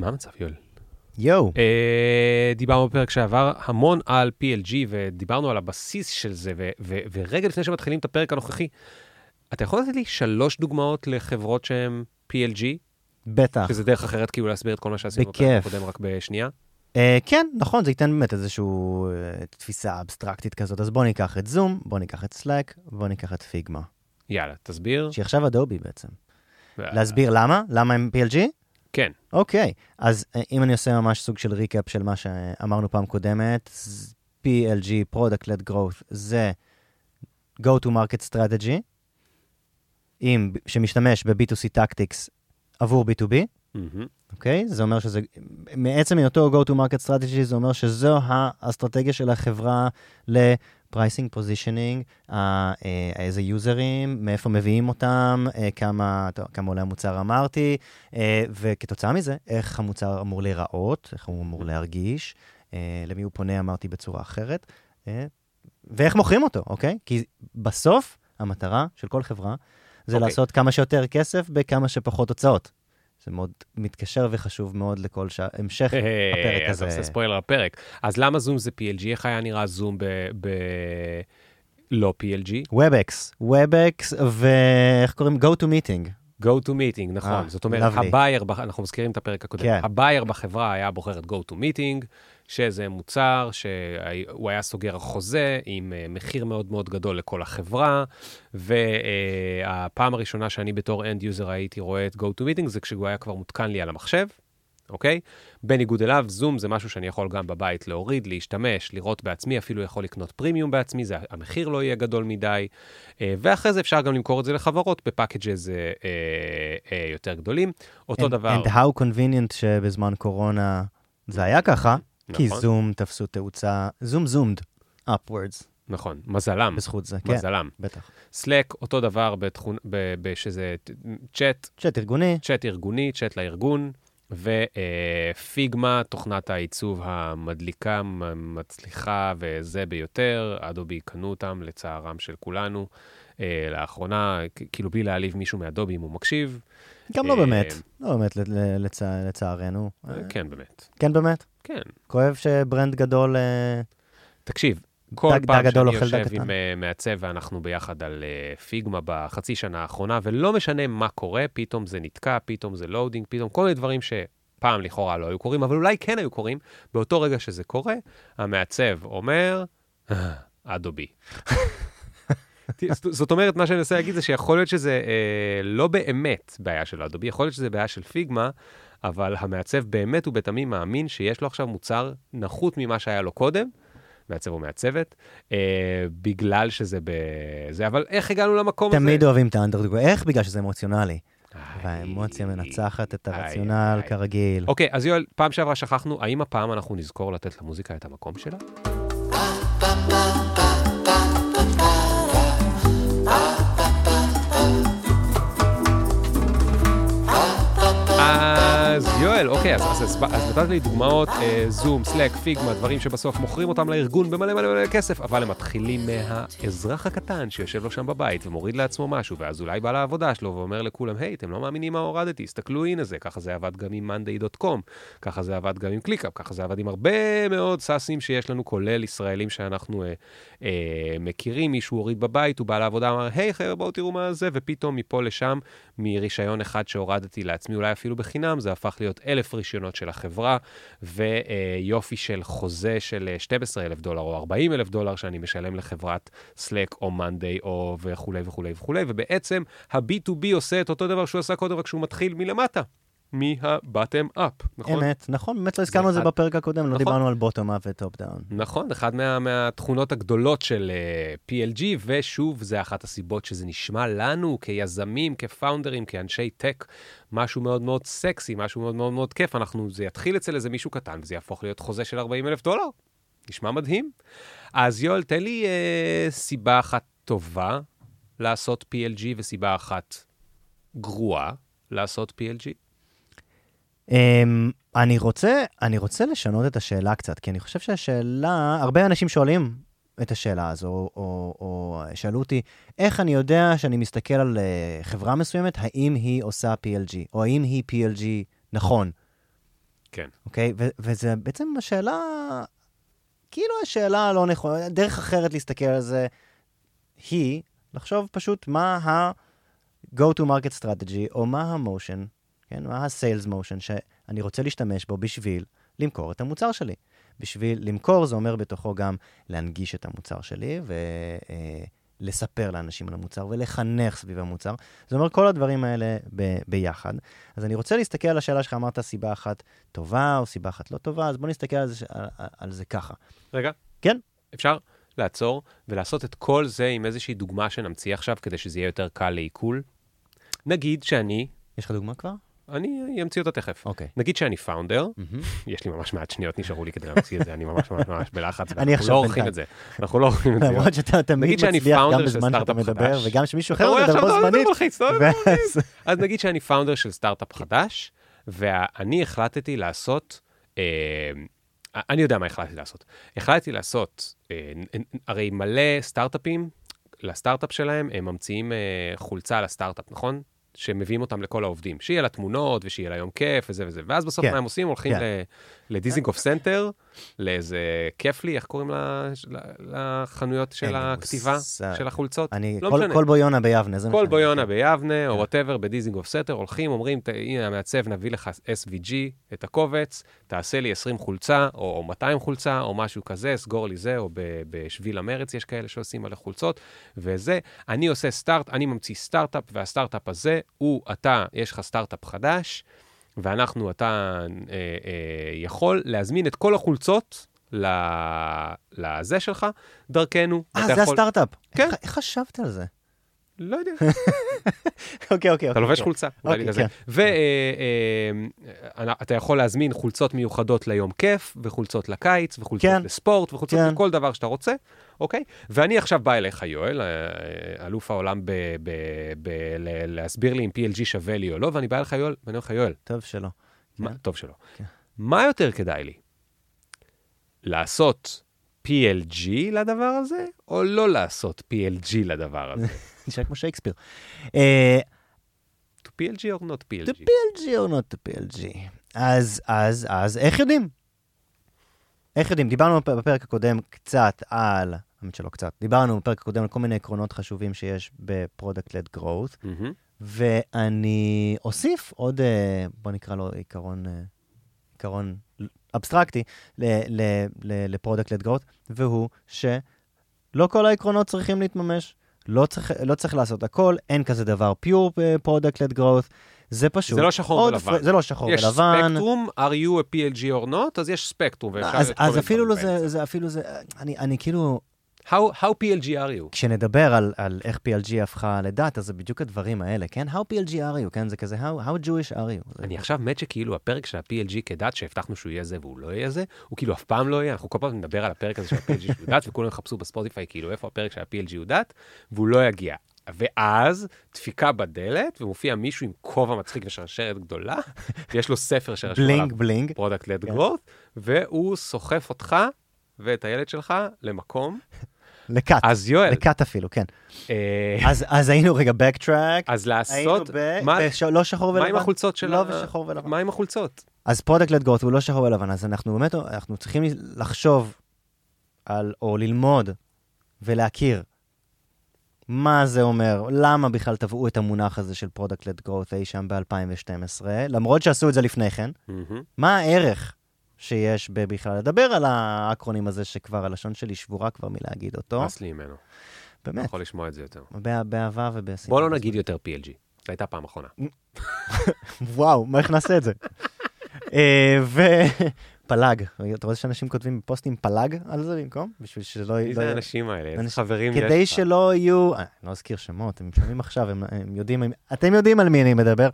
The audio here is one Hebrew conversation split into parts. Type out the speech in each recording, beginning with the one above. מה המצב, יואל? יו. דיברנו בפרק שעבר המון על PLG, ודיברנו על הבסיס של זה, ורגע לפני שמתחילים את הפרק הנוכחי, אתה יכול לתת לי 3 דוגמאות לחברות שהן PLG? בטח. שזה דרך אחרת כאילו להסביר את כל מה שעשינו בפרק הקודם רק בשנייה? כן, נכון, זה ייתן באמת איזושהי תפיסה אבסטרקטית כזאת. אז בואו ניקח את זום, בואו ניקח את סלאק, בואו ניקח את פיגמה. יאללה, תסביר. שהיא עכשיו אדובי בעצם. להסביר למה? למה הם PLG? כן. אוקיי, אז אם אני עושה ממש סוג של ריקאפ של מה שאמרנו פעם קודמת, PLG, Product-Led Growth, זה Go-to-Market Strategy, שמשתמש ב-B2C Tactics עבור B2B, אוקיי? זה אומר שזה, מעצם היותו Go-to-Market Strategy, זה אומר שזו האסטרטגיה של החברה לפרייסינג, פוזישנינג, איזה יוזרים, מאיפה מביאים אותם, כמה עולה המוצר אמרתי, וכתוצאה מזה, איך המוצר אמור להיראות, איך הוא אמור להרגיש, למי הוא פונה אמרתי בצורה אחרת, ואיך מוכרים אותו, אוקיי? כי בסוף, המטרה של כל חברה, זה לעשות כמה שיותר כסף בכמה שפחות הוצאות. זה מאוד מתקשר וחשוב מאוד לכל המשך הפרק הזה. אז זה ספוילר הפרק. אז למה זום זה PLG? איך היה נראה זום לא PLG? WebEx ואיך קוראים? Go-to-Meeting. Go-to-Meeting, נכון. זאת אומרת, הבייר, אנחנו מזכירים את הפרק הקודם. הבייר בחברה היה בוחר את Go-to-Meeting, שזה מוצר, שהוא היה סוגר חוזה עם מחיר מאוד מאוד גדול לכל החברה, והפעם הראשונה שאני בתור end-user הייתי רואה את Go-to-Meeting, זה כשהוא היה כבר מותקן לי על המחשב, אוקיי? בניגוד אליו, זום זה משהו שאני יכול גם בבית להוריד, להשתמש, לראות בעצמי, אפילו יכול לקנות פרימיום בעצמי, המחיר לא יהיה גדול מדי, ואחרי זה אפשר גם למכור את זה לחברות, בפאקג'ז יותר גדולים. אותו דבר... And how convenient שבזמן קורונה זה היה ככה, כי זום תפסו תאוצה, זום זומד, upwards. נכון, מזלם. בזכות זה, כן. מזלם. בטח. סלק, אותו דבר שזה צ'אט. צ'אט ארגוני. צ'אט ארגוני, צ'אט לארגון. ופיגמה, תוכנת העיצוב המדליקה, מצליחה וזה ביותר. אדובי קנו אותם לצערם של כולנו. לאחרונה, כאילו בלי להעליב מישהו מאדובי אם הוא מקשיב. גם לא באמת, לא באמת לצערנו. כן באמת. כן באמת? כן. כואב שברנד גדול... תקשיב, כל פעם שאני יושב עם מעצב ואנחנו ביחד על פיגמה בחצי שנה האחרונה, ולא משנה מה קורה, פתאום זה נתקע, פתאום זה לואודינג, פתאום כל מיני דברים שפעם לכאורה לא היו קורים, אבל אולי כן היו קורים, באותו רגע שזה קורה, המעצב אומר, אדובי. זאת אומרת, מה שאני רוצה להגיד זה שיכול להיות שזה לא באמת בעיה של אדובי, יכול להיות שזה בעיה של פיגמה, אבל המעצב באמת ובתמים מאמין שיש לו עכשיו מוצר נחות ממה שהיה לו קודם, מעצב או מעצבת, בגלל שזה בזה, אבל איך הגענו למקום הזה? תמיד אוהבים את האנדרדוג, איך? בגלל שזה אמוציונלי. והאמוציה מנצחת את הרציונל כרגיל. אוקיי, אז יואל, פעם שעברה שכחנו, האם הפעם אנחנו נזכור לתת למוזיקה את המקום שלה? אז יואל, אוקיי, אז נתת לי דוגמאות, זום, סלק, פיגמה, דברים שבסוף מוכרים אותם לארגון במלא מלא מלא כסף, אבל הם מתחילים מהאזרח הקטן שיושב לו שם בבית ומוריד לעצמו משהו, ואז אולי בא לעבודה שלו ואומר לכולם, היי, אתם לא מאמינים מה הורדתי, הסתכלו, הנה זה, ככה זה עבד גם עם monday.com, ככה זה עבד גם עם קליקאפ, ככה זה עבד עם הרבה מאוד סאסים שיש לנו, כולל ישראלים שאנחנו מכירים, מישהו הוריד בבית, הוא בא לעבודה, אמר, היי, חבר, בואו תראו מה זה, ופתאום מפה לשם, מרישיון אחד שהורדתי לעצמי, אולי אפילו בחינם, זה הפך להיות 1,000 רישיונות של החברה, ויופי של חוזה של $12,000 או $40,000 שאני משלם לחברת סלק או מנדי או וכולי וכולי וכולי, ובעצם ה-B2B עושה את אותו דבר שהוא עשה קודם, רק שהוא מתחיל מלמטה, מה-bottom up, נכון? אמת, נכון, באמת לא הזכרנו את זה בפרק הקודם, לא דיברנו על bottom up וטופ דאון. נכון, אחד מהתכונות הגדולות של PLG, ושוב, זה אחת הסיבות שזה נשמע לנו, כיזמים, כפאונדרים, כאנשי טק, משהו מאוד מאוד סקסי, משהו מאוד מאוד מאוד כיף, זה יתחיל אצל איזה מישהו קטן, וזה יהפוך להיות חוזה של $40,000. נשמע מדהים. אז יואל, תן לי סיבה אחת טובה לעשות PLG, וסיבה אחת גרועה לעשות PLG. אני רוצה לשנות את השאלה קצת, כי אני חושב שהשאלה, הרבה אנשים שואלים את השאלה הזו, או שאלו אותי, איך אני יודע שאני מסתכל על חברה מסוימת, האם היא עושה PLG, או האם היא PLG נכון? כן. אוקיי? וזה בעצם השאלה, כאילו השאלה לא נכונה, דרך אחרת להסתכל על זה, היא לחשוב פשוט מה ה-go-to-market strategy, או מה ה-motion, כן? מה ה-sales motion, שאני רוצה להשתמש בו בשביל למכור את המוצר שלי. בשביל למכור זה אומר בתוכו גם להנגיש את המוצר שלי, ולספר לאנשים על המוצר, ולחנך סביב המוצר. זה אומר כל הדברים האלה ביחד. אז אני רוצה להסתכל על השאלה שלך, אמרת סיבה אחת טובה, או סיבה אחת לא טובה, אז בוא נסתכל על זה, על זה ככה. רגע. כן? אפשר לעצור ולעשות את כל זה עם איזושהי דוגמה שנמציא עכשיו, כדי שזה יהיה יותר קל לעיכול. נגיד שאני... יש לך דוגמה כבר? אני אמציא אותה תכף. נגיד שאני פאונדר, יש לי ממש מעט שניות נשארו לי כדי להמציא את זה, אני ממש ממש בלחץ, ואנחנו לא עורכים את זה. למרות שאתה תמיד מצליח גם בזמן שאתה מדבר, וגם שמישהו אחר מדבר בו זמנית. אז נגיד שאני פאונדר של סטארט-אפ חדש, ואני החלטתי לעשות, אני יודע מה החלטתי לעשות. החלטתי לעשות, הרי מלא סטארט-אפים, לסטארט-אפ שלהם, הם ממציאים חולצה לסטארט-אפ, נכון? שמביאים אותם לכל העובדים, שיהיה לה תמונות, ושיהיה לה יום כיף, וזה וזה. ואז בסוף מה הם עושים? הולכים לדיזינגוף סנטר, לאיזה כיף לי, איך קוראים לחנויות של הכתיבה, של החולצות? כל בויונה ביבנה. כל בויונה ביבנה, או whatever, בדיזינגוף סנטר, הולכים, אומרים, הנה המעצב, נביא לך SVG, את הקובץ, תעשה לי 20 חולצה, או 200 חולצה, או משהו כזה, סגור לי זה, או בשביל המרץ, יש כאלה שעושים על החולצות, וזה. אני עושה סטארט, אני ממציא סטארט-אפ, והסטארט-אפ הזה אתה, יש לך סטארט-אפ חדש, ואנחנו, אתה יכול להזמין את כל החולצות לזה שלך, דרכנו. זה הסטארט-אפ. כן. איך חשבת על זה? לא יודע. אוקיי. אתה לובש חולצה. ואתה יכול להזמין חולצות מיוחדות ליום כיף, וחולצות לקיץ, וחולצות לספורט, וחולצות לכל דבר שאתה רוצה. אוקיי? ואני עכשיו בא אליך, יואל, אלוף העולם להסביר לי אם PLG שווה לי או לא, ואני בא אליך, יואל, ואני אומר, יואל. טוב שלא. טוב שלא. מה יותר כדאי לי? לעשות PLG לדבר הזה, או לא לעשות PLG לדבר הזה? נשאר כמו שייקספיר. To PLG or not PLG? To PLG or not to PLG. אז, איך יודעים? איך יודעים? דיברנו בפרק הקודם קצת על, האמת שלא קצת, דיברנו בפרק הקודם על כל מיני עקרונות חשובים שיש ב-Product-led Growth, ואני אוסיף עוד, בוא נקרא לו עיקרון אבסטרקטי ל-Product-led Growth, והוא שלא כל העקרונות צריכים להתממש, לא צריך לעשות הכל, אין כזה דבר pure Product-led Growth, זה פשוט. זה לא שחור ולבן. זה לא שחור ולבן. יש ספקטרום, are you a PLG or not, אז יש ספקטרום. אז אפילו זה, אני כאילו... How PLG are you? כשנדבר על איך PLG הפכה לדאטה, זה בדיוק הדברים האלה, כן? How PLG are you, כן? זה כזה, how Jewish are you? אני עכשיו מת שכאילו הפרק של ה-PLG כדאטה, שהבטחנו שהוא יהיה זה והוא לא יהיה זה, הוא כאילו אף פעם לא יהיה, אנחנו כל פעם נדבר על הפרק הזה של ה-PLG שהוא דאטה, וכולם יחפשו בספוטיפיי כאילו איפה הפרק של ה-PLG הוא דאטה, והוא לא יגיע. ואז דפיקה בדלת, ומופיע מישהו עם כובע מצחיק ושרשרת גדולה, ויש לו ספר שרשרת בלינג, Product-led Growth, והוא סוחף אותך ואת הילד שלך למקום. לקאט. אז יואל. לקאט אפילו, כן. אז היינו רגע backtrack. אז לעשות... לא שחור ולבן. מה עם החולצות של... לא ושחור ולבן. מה עם החולצות? אז Product-led Growth הוא לא שחור ולבן, אז אנחנו באמת, אנחנו צריכים לחשוב על, או ללמוד ולהכיר מה זה אומר? למה בכלל טבעו את המונח הזה של Product-led Growth אי שם ב-2012, למרות שעשו את זה לפני כן? מה הערך שיש בכלל לדבר על האקרונים הזה, שכבר הלשון שלי שבורה כבר מלהגיד אותו? נמאס לי ממנו. באמת. אני יכול לשמוע את זה יותר. באהבה ובסימן. בוא לא נגיד יותר PLG. זו הייתה פעם אחרונה. וואו, מה איך נעשה את זה? פלאג. אתה רואה שאנשים כותבים בפוסטים פלאג על זה במקום? בשביל שלא... איזה אנשים האלה? איזה חברים יש לך? כדי שלא יהיו... אני לא אזכיר שמות, הם שומעים עכשיו, הם יודעים... אתם יודעים על מי אני מדבר.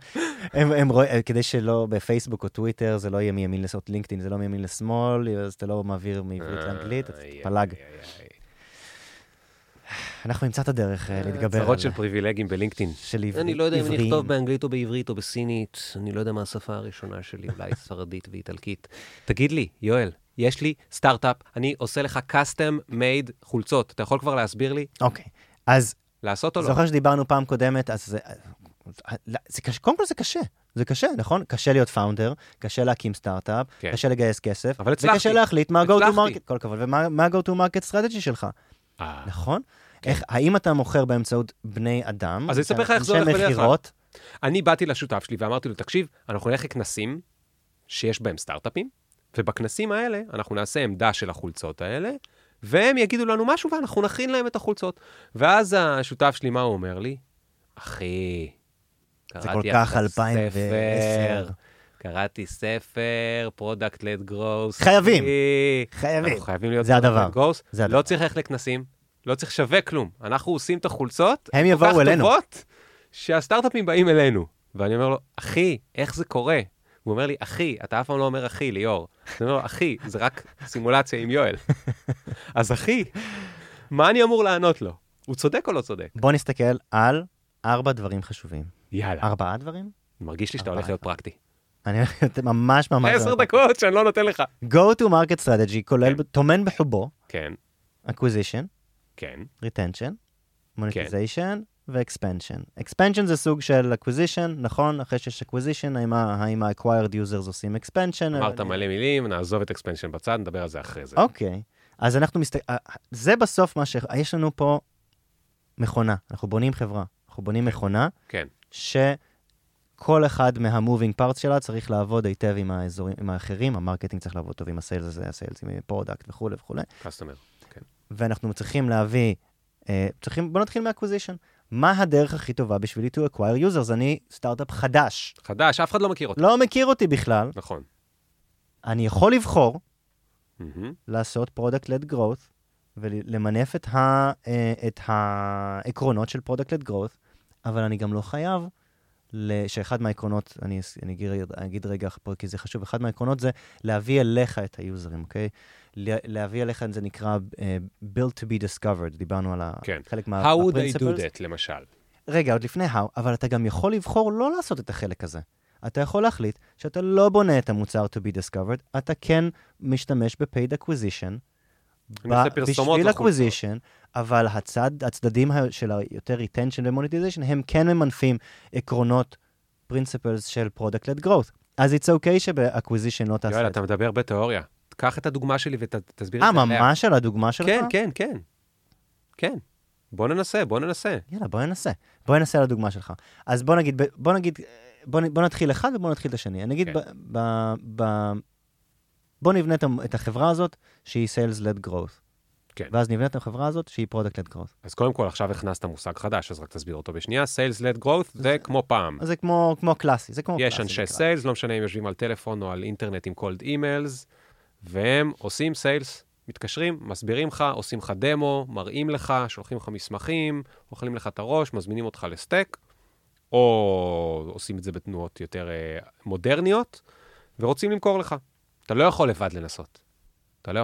כדי שלא בפייסבוק או טוויטר, זה לא יהיה מימין לעשות לינקדאין, זה לא מימין לשמאל, אז אתה לא מעביר מעברית לאנגלית, אז פלאג. אנחנו נמצא את הדרך להתגבר. צרות של פריבילגים בלינקדאין. אני לא יודע אם אני אכתוב באנגלית או בעברית או בסינית, אני לא יודע מה השפה הראשונה שלי, אולי ספרדית ואיטלקית. תגיד לי, יואל, יש לי סטארט-אפ, אני עושה לך custom made חולצות, אתה יכול כבר להסביר לי? אוקיי, אז... לעשות או לא? זוכר שדיברנו פעם קודמת, אז זה... קודם כל זה קשה. זה קשה, נכון? קשה להיות פאונדר, קשה להקים סטארט-אפ, קשה לגייס כסף, וקשה להחליט מה ה-go-to-market, כל כבוד, ומה ה-go-to-market strategy שלך, נכון? האם אתה מוכר באמצעות בני אדם, אז אני אספר לך איך זה הולך בלחת. אני באתי לשותף שלי ואמרתי לו, תקשיב, אנחנו נלך לכנסים שיש בהם סטארט-אפים, ובכנסים האלה אנחנו נעשה עמדה של החולצות האלה, והם יגידו לנו משהו ואנחנו נכין להם את החולצות. ואז השותף שלי, מה הוא אומר לי? אחי, קראתי ספר, Product Led Growth. חייבים להיות זה הדבר. לא צריך ללכת לכנסים, לא צריך שווה כלום. אנחנו עושים את החולצות, הם יבואו אלינו. שהסטארט-אפים באים אלינו. ואני אומר לו, אחי, איך זה קורה? הוא אומר לי, אחי, אתה אף פעם לא אומר אחי, ליאור. אני אומר לו, אחי, זה רק סימולציה עם יואל. אז אחי, מה אני אמור לענות לו? הוא צודק או לא צודק? בוא נסתכל על 4 דברים חשובים. יאללה. 4 דברים? מרגיש לי שאתה הולך להיות פרקטי. אני הולך להיות ממש... 10 דקות שאני לא נותן לך. Go to market strategy, כולל, תומן בחובו. כן. Acquisition. כן. Retention. Monetization. ו-expansion. Expansion זה סוג של acquisition, נכון? אחרי שיש acquisition, האם ה-acquired users עושים expansion? אמרת מלא מילים, נעזוב את expansion בצד, נדבר על זה אחרי זה. אוקיי. אז אנחנו זה בסוף מה שיש לנו פה מכונה. אנחנו בונים חברה. אנחנו בונים מכונה, שכל אחד מה-moving parts שלה צריך לעבוד היטב עם האזורים, עם האחרים. המרקטינג צריך לעבוד טוב עם הסיילס הזה, הסיילס עם פרודקט וכו' וכו'. Customer, כן. ואנחנו צריכים להביא, בוא נתחיל מה-acquisition. מה הדרך הכי טובה בשבילי to acquire users? אני סטארט-אפ חדש. חדש, אף אחד לא מכיר אותי. לא מכיר אותי בכלל. נכון. אני יכול לבחור לעשות product-led growth, ולמנף את העקרונות של product-led growth, אבל אני גם לא חייב שאחד מהעקרונות, אני אגיד רגע פה כי זה חשוב, אחד מהעקרונות זה להביא אליך את היוזרים, אוקיי? להביא אליך, זה נקרא built to be discovered, דיברנו על חלק מה-principles. How would they do that, למשל? רגע, עוד לפני how, אבל אתה גם יכול לבחור לא לעשות את החלק הזה. אתה יכול להחליט שאתה לא בונה את המוצר to be discovered, אתה כן משתמש ב-paid acquisition, בשביל acquisition, אבל הצדדים של היותר retention ו-monetization, הם כן ממנפים עקרונות, principles של product-led growth. אז it's okay שב-acquisition לא תעשה. יואל, אתה מדבר בתיאוריה. קח את הדוגמה שלי ותסביר את זה. ממש על הדוגמה שלך? כן, כן, כן. כן. בוא ננסה, בוא ננסה. יאללה, בוא ננסה. בוא ננסה על הדוגמה שלך. אז בוא נגיד, בוא נתחיל אחד ובוא נתחיל את השני. אני אגיד, בוא נבנה את החברה הזאת שהיא sales-led growth. כן. ואז נבנה את החברה הזאת שהיא product-led growth. אז קודם כל, עכשיו הכנסת מושג חדש, אז רק תסביר אותו בשנייה. Sales-led growth זה כמו פעם. זה כמו קלאסי. יש אנשי סיילס, לא משנה אם יושבים על טלפון או על אינטרנט עם cold emails, והם עושים סיילס, מתקשרים, מסבירים לך, עושים לך דמו, מראים לך, שולחים לך מסמכים, אוכלים לך את הראש, מזמינים אותך לסטייק, או עושים את זה בתנועות יותר מודרניות, ורוצים למכור לך. אתה לא יכול לבד לנסות. אתה לא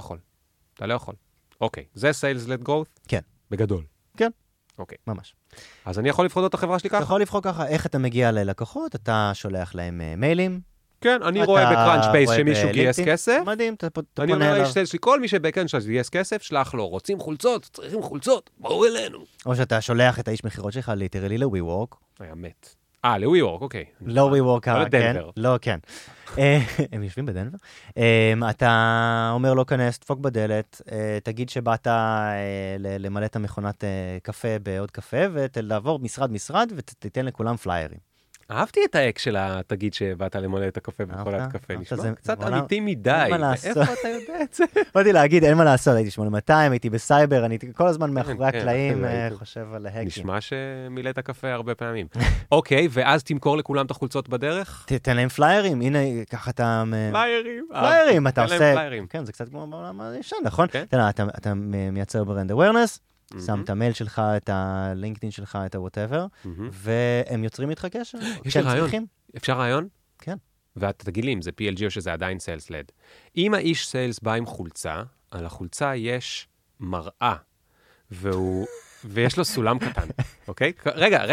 יכול. אוקיי, זה Sales-led growth? כן. בגדול. כן. אוקיי. ממש. אז אני יכול לבחור את החברה שלי ככה? אתה יכול לבחור ככה, איך אתה מגיע ללקוחות, אתה שולח להם מיילים. כן, אני רואה בקראנץ' בייס שמישהו גייס כסף. מדהים, אתה פונה אליו. אני אומר להשתל שלי, כל מי שבקראנץ' גייס כסף, שלח לו, רוצים חולצות, צריכים חולצות, בואו אלינו. או שאתה שולח את האיש מחירות שלך, ליטרלי ל-WeWork. היה מת. ל-WeWork, אוקיי. לא WeWork, כן. לא, כן. הם יושבים בדנבר. אתה אומר לו, כנס, תפוק בדלת, תגיד שבאת למלא את המכונת קפה בעוד קפה, ולעבור משרד-משרד, ותיתן לכולם פליירים. אהבתי את האק שלה, תגיד שבאת למולד את הקפה בקולת קפה, נשמע קצת אמיתי מדי, איפה אתה יודע את זה? באתי להגיד, אין מה לעשות, הייתי 8200, הייתי בסייבר, אני כל הזמן מאחורי הקלעים חושב על ההקים. נשמע שמילאת הקפה הרבה פעמים. אוקיי, ואז תמכור לכולם את החולצות בדרך? תתן להם פליירים, הנה, ככה אתה... פליירים, אתה עושה... כן, זה קצת כמו בעולם הישן, נכון? אתה מייצר ברנד awareness, שם את המייל שלך, את הלינקדין שלך, את ה-whatever, והם יוצרים איתך קשר. יש לי רעיון. אפשר רעיון? כן. ואתה תגיד לי אם זה PLG או שזה עדיין Sales-led. אם האיש סיילס בא עם חולצה, על החולצה יש מראה, ויש לו סולם קטן, אוקיי? רגע,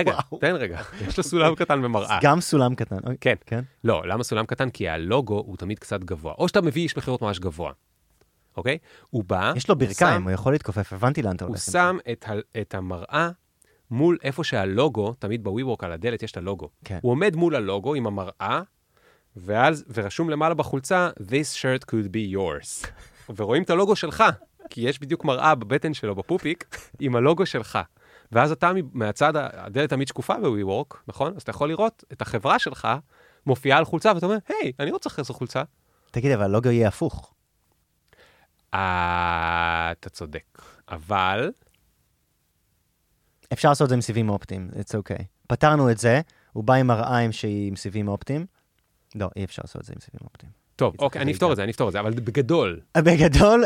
תן רגע. יש לו סולם קטן ומראה. גם סולם קטן. כן. לא, למה סולם קטן? כי הלוגו הוא תמיד קצת גבוה. או שאתה מביא איש מחירות ממש גבוה. אוקיי? הוא בא... יש לו ברכיים, הוא יכול להתכופף, הבנתי לאן אתה הולך. הוא שם את המראה מול איפה שהלוגו, תמיד בוויבורק על הדלת יש את הלוגו. כן. הוא עומד מול הלוגו עם המראה, ורשום למעלה בחולצה, This shirt could be yours. ורואים את הלוגו שלך, כי יש בדיוק מראה בבטן שלו, בפופיק, עם הלוגו שלך. ואז אתה מהצד, הדלת תמיד שקופה בוויבורק, נכון? אז אתה יכול לראות את החברה שלך מופיעה על חולצה, ואתה אומר, היי, אני רוצה חסר חולצה. תגיד, אבל הלוגו יהיה הפוך. אתה צודק. אבל... אפשר לעשות את זה עם סיבים אופטיים, it's okay. פתרנו את זה, הוא בא עם מראה שהיא עם סיבים אופטיים. לא, אי אפשר לעשות את זה עם סיבים אופטיים. טוב, אוקיי, אני אפתור את זה, אבל בגדול. בגדול,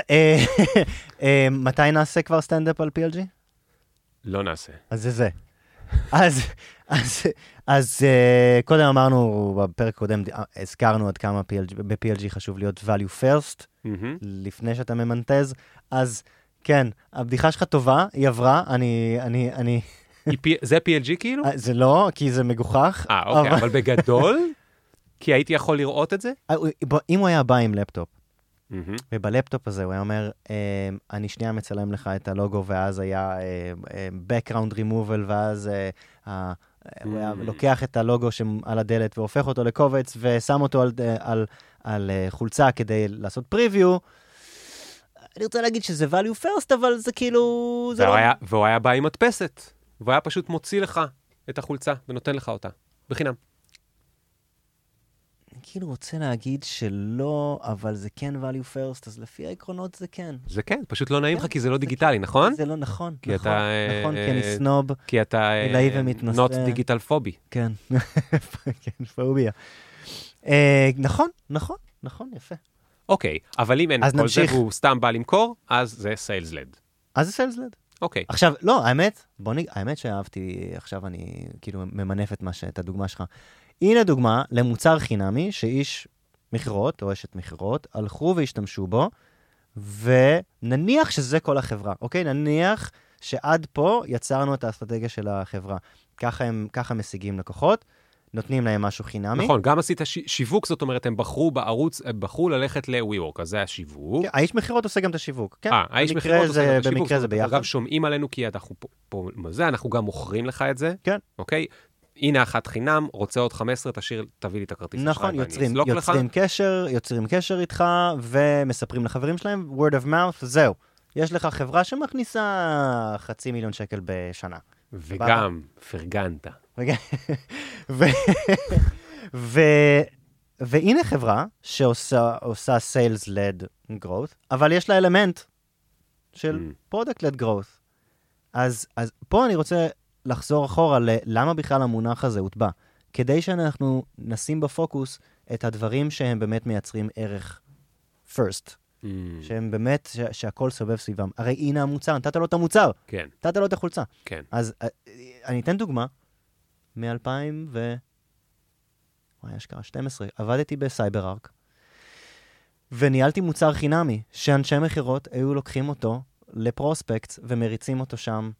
מתי נעשה כבר סטנדאפ על PLG? לא נעשה. אז זה. אז קודם אמרנו, בפרק קודם הזכרנו עד כמה ב-PLG חשוב להיות value first, לפני שאתה ממנטז, אז... כן, הבדיחה שלך טובה, היא עברה, אני... זה PLG כאילו? זה לא, כי זה מגוחך. אוקיי, אבל בגדול? כי הייתי יכול לראות את זה? אם הוא היה בא עם לפטופ, ובלפטופ הזה הוא היה אומר, אני שנייה מצלם לך את הלוגו, ואז היה background removal, ואז הוא היה לוקח את הלוגו על הדלת, והופך אותו לקובץ, ושם אותו על חולצה כדי לעשות פריוויו, אני רוצה להגיד שזה value first, אבל זה כאילו... והוא היה בא עם מדפסת, והוא היה פשוט מוציא לך את החולצה, ונותן לך אותה, בחינם. אני כאילו רוצה להגיד שלא, אבל זה כן value first, אז לפי העקרונות זה כן. זה כן, פשוט לא נעים לך, כי זה לא דיגיטלי, נכון? זה לא נכון, נכון, כי אני סנוב, כי אתה נוט דיגיטל פובי. כן, פוביה. נכון, יפה. אוקיי, אבל אם אין כל זה והוא סתם בא למכור, אז זה סיילס לד. אוקיי. עכשיו, לא, האמת שאהבתי, עכשיו אני כאילו ממנף את הדוגמה שלך. הנה דוגמה למוצר חינמי שאיש מחירות, או אשת מחירות, הלכו והשתמשו בו, ונניח שזה כל החברה, אוקיי? נניח שעד פה יצרנו את האסטרטגיה של החברה. ככה משיגים לקוחות, נותנים להם משהו חינמי. נכון, גם עשית שיווק, זאת אומרת, הם בחרו בערוץ, הם בחרו ללכת ל-WeWork, אז זה השיווק. האיש מחירות עושה גם את השיווק, כן. האיש מחירות עושה גם את השיווק. במקרה זה ביחד. אנחנו גם שומעים עלינו, כי אנחנו פה, אנחנו גם מוכרים לך את זה. כן. אוקיי? הנה אחת חינם, רוצה עוד 15, תשאיר, תביא לי את הכרטיס. נכון, יוצרים קשר איתך, ומספרים לחברים שלהם, word of mouth, זהו. יש לך חברה שמכניסה 500,000 שקל בשנה. וגם פרגנת. והנה חברה שעושה sales led growth, אבל יש לה אלמנט של product led growth. אז פה אני רוצה לחזור אחורה ללמה בכלל המונח הזה הוטבע, כדי שאנחנו נשים בפוקוס את הדברים שהם באמת מייצרים ערך first. שהם באמת, שהכל סובב סביבם. הרי הנה המוצר, נתת לו את המוצר. כן. נתת לו את החולצה. כן. אז אני אתן דוגמה, מ-2012, עבדתי בסייבר ארק, וניהלתי מוצר חינמי, שאנשי מחירות היו לוקחים אותו לפרוספקט, ומריצים אותו שם,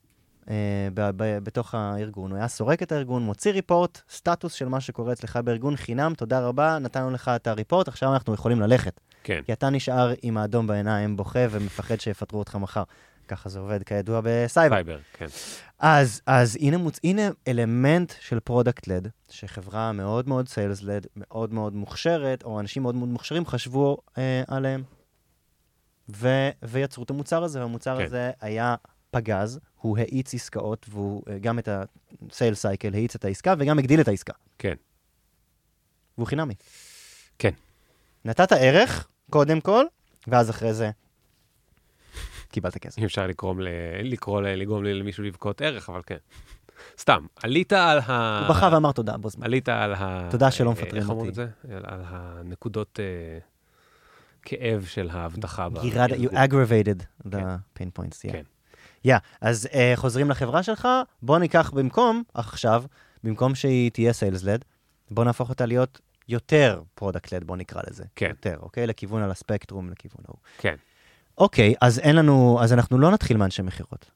בתוך הארגון. הוא היה סורק את הארגון, מוציא ריפורט, סטטוס של מה שקורה אצלך בארגון חינם, תודה רבה, נתנו לך את הריפורט, עכשיו אנחנו יכולים ללכת. כן. כי אתה נשאר עם האדום בעיניים בוכה ומפחד שיפטרו אותך מחר. ככה זה עובד כידוע בסייבר. כן. אז הנה אלמנט של פרודקט לד, שחברה מאוד מאוד סיילס לד, מאוד מאוד מוכשרת, או אנשים מאוד מאוד מוכשרים חשבו עליהם, ויצרו את המוצר הזה, והמוצר הזה היה פגז, הוא העיץ עסקאות, והוא גם את הסייל סייקל העיץ את העסקה, וגם הגדיל את העסקה. כן. והוא חינמי. כן. נתת ערך, קודם כל, ואז אחרי זה קיבלת כסף. אם אפשר לגרום למישהו לבכות ערך, אבל כן. סתם, עלית על ה... הוא בכה ואמר תודה, בו זמן. עלית על ה... תודה שלא מפטרים אותי. על הנקודות כאב של ההבטחה. You aggravated the pain points. כן. יא, אז חוזרים לחברה שלך, בוא ניקח במקום, עכשיו, במקום שהיא תהיה סיילס לד, בוא נהפוך אותה להיות יותר פרודקט לד, בוא נקרא לזה. כן. יותר, אוקיי? לכיוון על הספקטרום, לכיוון ההוא. כן. אוקיי, אז אין לנו, אז אנחנו לא נתחיל מאנשי מחירות.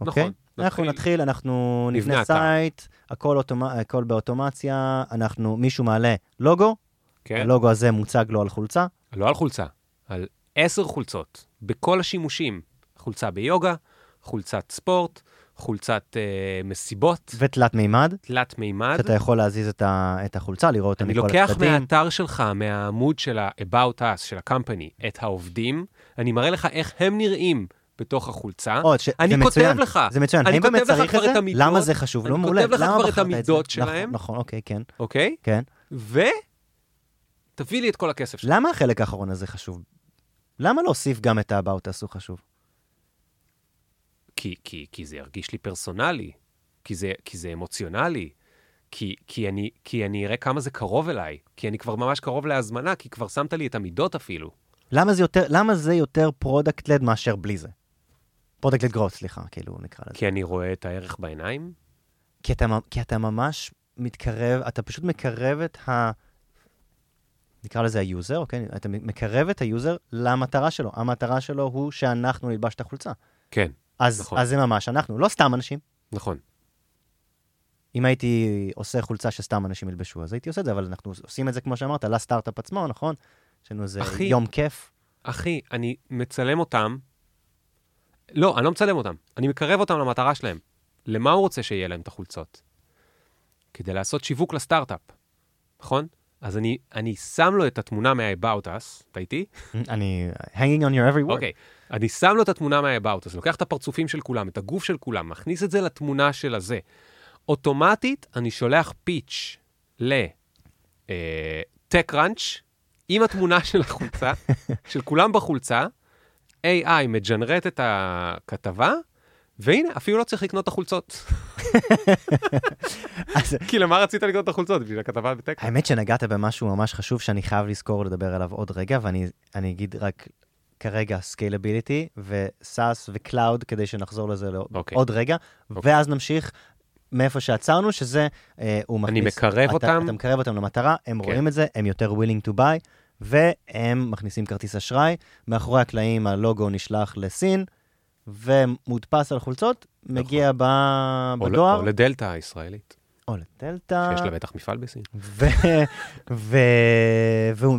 אוקיי? נכון. אנחנו נתחיל, אנחנו נבנה סייט, הכל באוטומציה, אנחנו, מישהו מעלה לוגו, כן. הלוגו הזה מוצג לו על חולצה. לא על חולצה, על 10 חולצות, בכל השימושים. חולצה ביוגה, חולצת ספורט, חולצת מסיבות. ותלת מימד. תלת מימד. שאתה יכול להזיז את החולצה, לראות אותה מכל הצדדים. אני לוקח מהאתר שלך, מהעמוד של ה-About Us, של ה-Company, את העובדים. אני מראה לך איך הם נראים בתוך החולצה. אני כותב לך. זה מצוין. אני כותב לך כבר את המידות. למה זה חשוב? אני כותב לך כבר את המידות שלהם. נכון, אוקיי, כן. אוקיי? כן. ותביא לי את כל הכסף שלך. למה החלק האחרון הזה חשוב? למה להוסיף גם את ה-About Us הוא חשוב? כי זה ירגיש לי פרסונלי, כי זה אמוציונלי, כי אני אראה כמה זה קרוב אליי, כי אני כבר ממש קרוב להזמנה, כי כבר שמת לי את המידות אפילו. למה זה יותר פרודקט-לד מאשר בלי זה? פרודקט-לד-גרוט, סליחה, כאילו נקרא לזה. כי אני רואה את הערך בעיניים? כי אתה ממש מתקרב, אתה פשוט מקרב את ה... נקרא לזה היוזר, אוקיי? אתה מקרב את היוזר למטרה שלו. המטרה שלו הוא שאנחנו נלבש את החולצה. כן. אז זה ממש אנחנו, לא סתם אנשים. נכון. אם הייתי עושה חולצה שסתם אנשים ילבשו, אז הייתי עושה את זה, אבל אנחנו עושים את זה, כמו שאמרת, לסטארט-אפ עצמו, נכון? שנו זה יום כיף. אחי, אני מצלם אותם. לא, אני לא מצלם אותם. אני מקרב אותם למטרה שלהם. למה הוא רוצה שיהיה להם את החולצות? כדי לעשות שיווק לסטארט-אפ. נכון? אז אני שם לו את התמונה מה-About Us, אתה איתי? אני hanging on your every word. אוקיי. אני שם לו את התמונה מה-About Us, לוקח את הפרצופים של כולם, את הגוף של כולם, מכניס את זה לתמונה של הזה. אוטומטית אני שולח פיץ' ל-TechCrunch, עם התמונה של החולצה, של כולם בחולצה, AI מג'נרט את הכתבה, והנה, אפילו לא צריך לקנות את החולצות. כי למה רצית לקנות את החולצות? בשביל הכתבה בטק. האמת שנגעת במשהו ממש חשוב, שאני חייב לזכור לדבר עליו עוד רגע, ואני אגיד רק כרגע סקיילביליטי, וסאס וקלאוד, כדי שנחזור לזה עוד רגע, ואז נמשיך מאיפה שעצרנו, שזה הוא מכניס. אני מקרב אותם. אתה מקרב אותם למטרה, הם רואים את זה, הם יותר willing to buy, והם מכניסים כרטיס אשראי, מאחורי הקלעים הלוגו נשלח לסין, ומודפס על חולצות, מגיע בדואר. או לדלטה הישראלית. או לדלטה. שיש לה בטח מפעל בסין.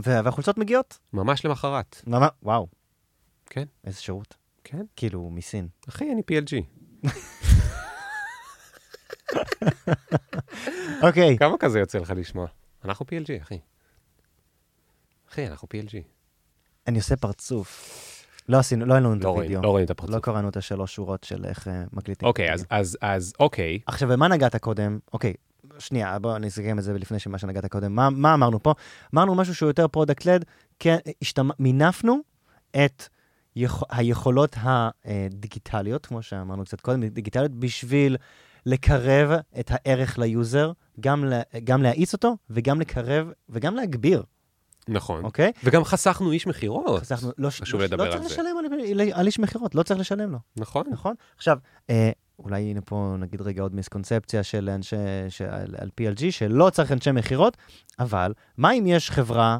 והחולצות מגיעות. ממש למחרת. וואו. כן. איזה שירות. כן. כאילו, מסין. אחי, אני PLG. אוקיי. כמה כזה יוצא לך לשמוע? אנחנו PLG, אחי. אחי, אנחנו PLG. אני עושה פרצוף. לא עשינו, לא היינו את הוידאו. לא רואים את הפרצוף. לא קראנו את השלוש שורות של איך מקליטים. אוקיי, אז אוקיי. עכשיו, במה נגעת קודם? אוקיי, שנייה, בואו נסגרם את זה לפני שמה שנגעת קודם. מה אמרנו פה? אמרנו משהו שהוא יותר פרודקט-לד, כי מינפנו את היכולות הדיגיטליות, כמו שאמרנו קצת קודם, דיגיטליות, בשביל לקרב את הערך ליוזר, גם להאיץ אותו, וגם לקרב, וגם להגביר. נכון. אוקיי? וגם חסכנו איש מחירות. חסכנו, לא צריך לשלם על איש מחירות, לא צריך לשלם לו. נכון. נכון? עכשיו, אולי הנה פה נגיד רגע עוד מיסקונספציה של אנשי, על PLG, שלא צריך אנשי מחירות, אבל מה אם יש חברה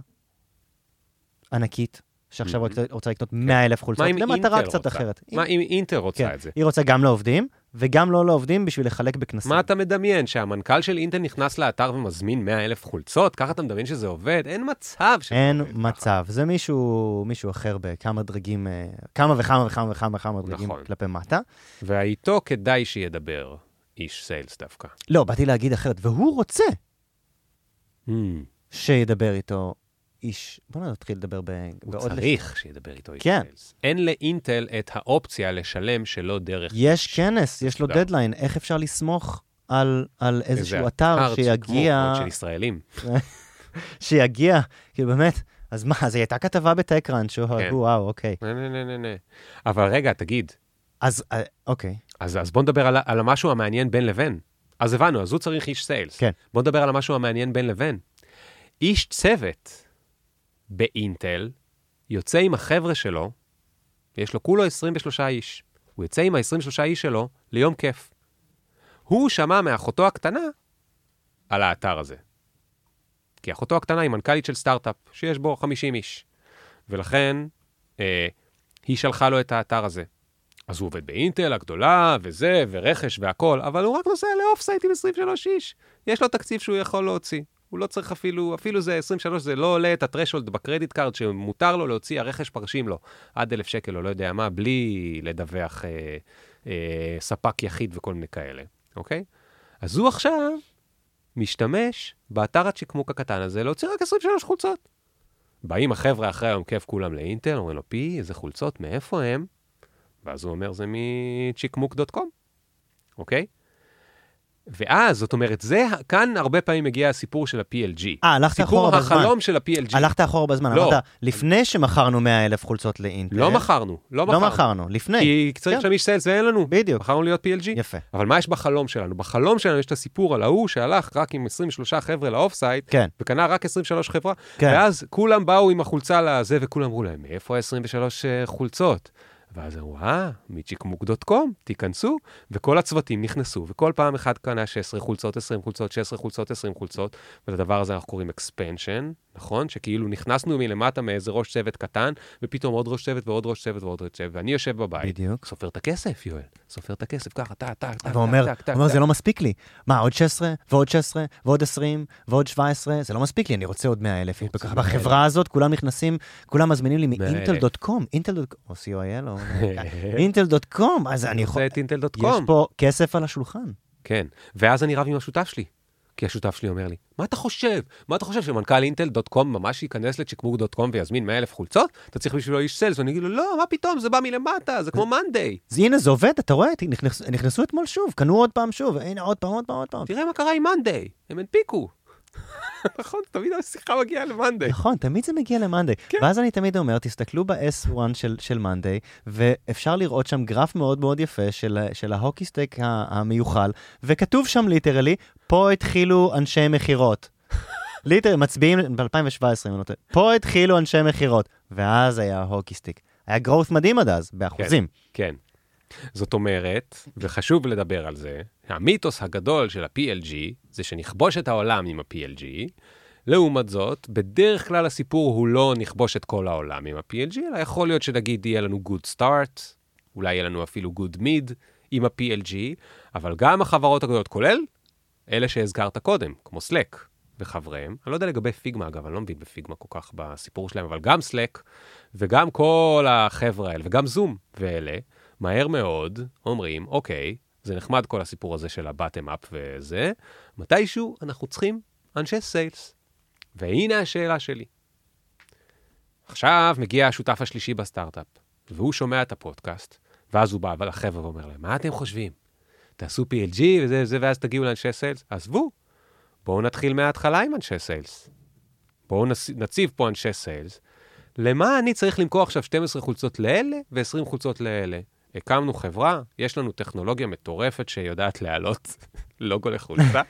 ענקית, שעכשיו רוצה לקנות 100,000 חולצות, למטרה קצת אחרת. מה אם אינטר רוצה את זה? היא רוצה גם לעובדים, וגם לא לעובדים בשביל לחלק בכנסים. מה אתה מדמיין? שהמנכ"ל של אינטל נכנס לאתר ומזמין 100,000 חולצות? ככה אתה מדמיין שזה עובד? אין מצב. אין מצב. זה מישהו אחר בכמה דרגים, כמה וכמה וכמה וכמה דרגים כלפי מטה. והאיתו כדאי שידבר איש סיילס דווקא. לא, באתי להגיד אחרת. והוא רוצה שידבר איתו איש, בואו נתחיל לדבר הוא צריך שידבר איתו איש סיילס. אין לאינטל את האופציה לשלם שלא דרך יש כנס, יש לו דדליין, איך אפשר לסמוך על איזשהו אתר שיגיע... של ישראלים. שיגיע, כאילו באמת, אז מה, זה הייתה כתבה בטק-ראנץ', וואו, אוקיי. אבל רגע, תגיד. אז, אוקיי. אז בואו נדבר על המשהו המעניין בין לבין. אז הבנו, אז הוא צריך איש סיילס. בואו נדבר על המשהו המעניין בין לבין. איש צוות באינטל, יוצא עם החבר'ה שלו, יש לו כולו 23 איש, הוא יוצא עם ה-23 איש שלו ליום כיף. הוא שמע מאחותו הקטנה על האתר הזה. כי אחותו הקטנה היא מנכ"לית של סטארט-אפ, שיש בו 50 איש. ולכן, היא שלחה לו את האתר הזה. אז הוא עובד באינטל הגדולה, וזה, ורכש והכל, אבל הוא רק נוסע לאופסייט עם 23 איש. יש לו תקציב שהוא יכול להוציא. הוא לא צריך אפילו זה 23, זה לא עולה את הטרשולד בקרדיט קארד, שמותר לו להוציא, הרכש פרשים לו, עד 1,000 שקל, או לא יודע מה, בלי לדווח ספק יחיד וכל מיני כאלה, אוקיי? אז הוא עכשיו משתמש באתר הצ'יקמוק הקטן הזה, להוציא רק 23 חולצות. באים החבר'ה אחרי היום כיף כולם לאינטל, אומרים לו, פי, איזה חולצות, מאיפה הם? ואז הוא אומר, זה מצ'יקמוק.קום, אוקיי? ואז, זאת אומרת, זה, כאן הרבה פעמים מגיע הסיפור של ה-PLG. הלכת אחורה בזמן. סיפור החלום של ה-PLG. הלכת אחורה בזמן, לא. אמרת, לפני שמכרנו 100,000 חולצות לאינטל. לא מכרנו, לפני. כי צריך שם איש סיילס ואין לנו. בדיוק. מכרנו להיות PLG. יפה. אבל מה יש בחלום שלנו? בחלום שלנו יש את הסיפור על ההוא שהלך רק עם 23 חבר'ה לאופסייט, כן. וקנה רק 23 חבר'ה, כן. ואז כולם באו עם החולצה לזה, וכולם אמרו להם, מאיפה 23 חולצות? ואז אמרו, מצ'יקמוק.קום, תיכנסו, וכל הצוותים נכנסו, וכל פעם אחד קנה 16 חולצות, 20 חולצות, 16 חולצות, 20 חולצות, ולדבר הזה אנחנו קוראים expansion, נכון? שכאילו נכנסנו מלמטה מאיזה ראש צוות קטן, ופתאום עוד ראש צוות ועוד ראש צוות ועוד ראש צוות, ואני יושב בבית, בדיוק. סופר את הכסף, יואל, סופר את הכסף, ככה, טק, ואומר, זה לא מספיק לי, מה, עוד 16, ועוד 16, ועוד 20, ועוד 17, זה לא מספיק לי, אני רוצה עוד 100,000, בחברה הזאת, כולם נכנסים, כולם מזמינים לי מ-intel.com, או COIL, או intel.com, אז אני יכול, יש פה כסף על השולחן. כן, ואז אני רב עם השותף שלי. כי השותף שלי אומר לי, מה אתה חושב? מה אתה חושב שמנכ"ל אינטל.קום ממש ייכנס לצ'יקמוק.קום ויזמין 100,000 חולצות? אתה צריך בשבילו איש סלס, ואני אגיד לו, לא, מה פתאום, זה בא מלמטה, זה כמו מנדי. הנה, זה עובד, אתה רואה, נכנסו אתמול שוב, קנו עוד פעם, הנה, עוד פעם. תראה מה קרה עם מנדי, הם הנפיקו. נכון, תמיד השיחה מגיעה למנדי. נכון, תמיד זה מגיע למנדי. ואז אני תמיד אומר, תסתכלו ב-S1 של מנדי, ואפשר לראות שם גרף מאוד מאוד יפה של ההוקי סטייק המיוחל, וכתוב שם ליטרלי, פה התחילו אנשי מחירות. ליטרלי, מצביעים ב-2017, פה התחילו אנשי מחירות. ואז היה ההוקי סטייק. היה growth מדהים עד אז, באחוזים. כן. זאת אומרת, וחשוב לדבר על זה, המיתוס הגדול של ה-PLG, זה שנכבוש את העולם עם ה-PLG, לעומת זאת, בדרך כלל הסיפור הוא לא נכבוש את כל העולם עם ה-PLG, אלא יכול להיות שנגיד יהיה לנו good start, אולי יהיה לנו אפילו good mid עם ה-PLG, אבל גם החברות הגדולות כולל, אלה שהזכרת קודם, כמו Slack וחבריהם, אני לא יודע לגבי פיגמה אגב, אני לא מבין בפיגמה כל כך בסיפור שלהם, אבל גם Slack וגם כל החברה האלה, וגם Zoom ואלה, מהר מאוד אומרים, אוקיי, זה נחמד כל הסיפור הזה של הבטם-אפ וזה, מתישהו אנחנו צריכים אנשי סיילס. והנה השאלה שלי. עכשיו מגיע השותף השלישי בסטארט-אפ, והוא שומע את הפודקאסט, ואז הוא בא לחבר'ה ואומר להם, מה אתם חושבים? תעשו PLG וזה, ואז תגיעו לאנשי סיילס. עזבו, בואו נתחיל מההתחלה עם אנשי סיילס. בואו נציב פה אנשי סיילס. למה אני צריך למכור עכשיו 12 חולצות לאלה ו-20 חולצות לאלה? הקמנו חברה, יש לנו טכנולוגיה מטורפת שיודעת להעלות לוגו לחולצה,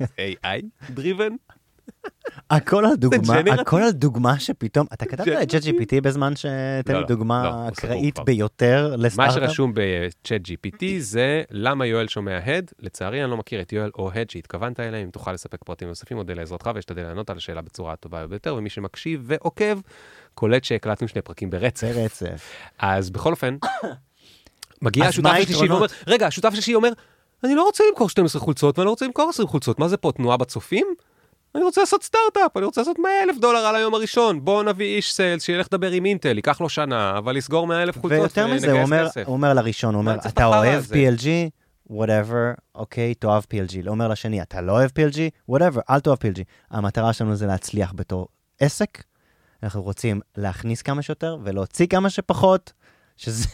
AI-driven. הכל על דוגמה שפתאום, אתה כתבת את ChatGPT בזמן שתן לי דוגמה אקראית ביותר לסטארט-אפ? מה שרשום ב-ChatGPT זה למה יואל שומע הד, לצערי אני לא מכיר את יואל או הד שהתכוונת אליהם, אם תוכל לספק פרטים נוספים, עוד לעזרתך וישתדל לענות על השאלה בצורה הטובה ביותר, ומי שמקשיב ועוקב, קולט שהקלטנו 2 פרקים ברצף. אז בכל אופן, מגיע השותף שלישי ואומר, רגע, השותף שלישי אומר, אני לא רוצה למכור 12 חולצות, ואני לא רוצה למכור 20 חולצות, מה זה פה, תנועה בצופים? אני רוצה לעשות סטארט-אפ, אני רוצה לעשות 100,000 דולר על היום הראשון, בואו נביא איש סיילס שילך לדבר עם אינטל, ייקח לו שנה, אבל יסגור 100,000 חולצות. ויותר מזה, הוא אומר לראשון, הוא אומר, אתה אוהב PLG? whatever, אוקיי, תאהב PLG. לא אומר לשני, אתה לא אוהב PLG? whatever, אל תאהב PLG. המטרה שלנו זה להצליח בתור עסק, אנחנו רוצים להכניס כמה שיותר ולהוציא כמה שפחות, שזה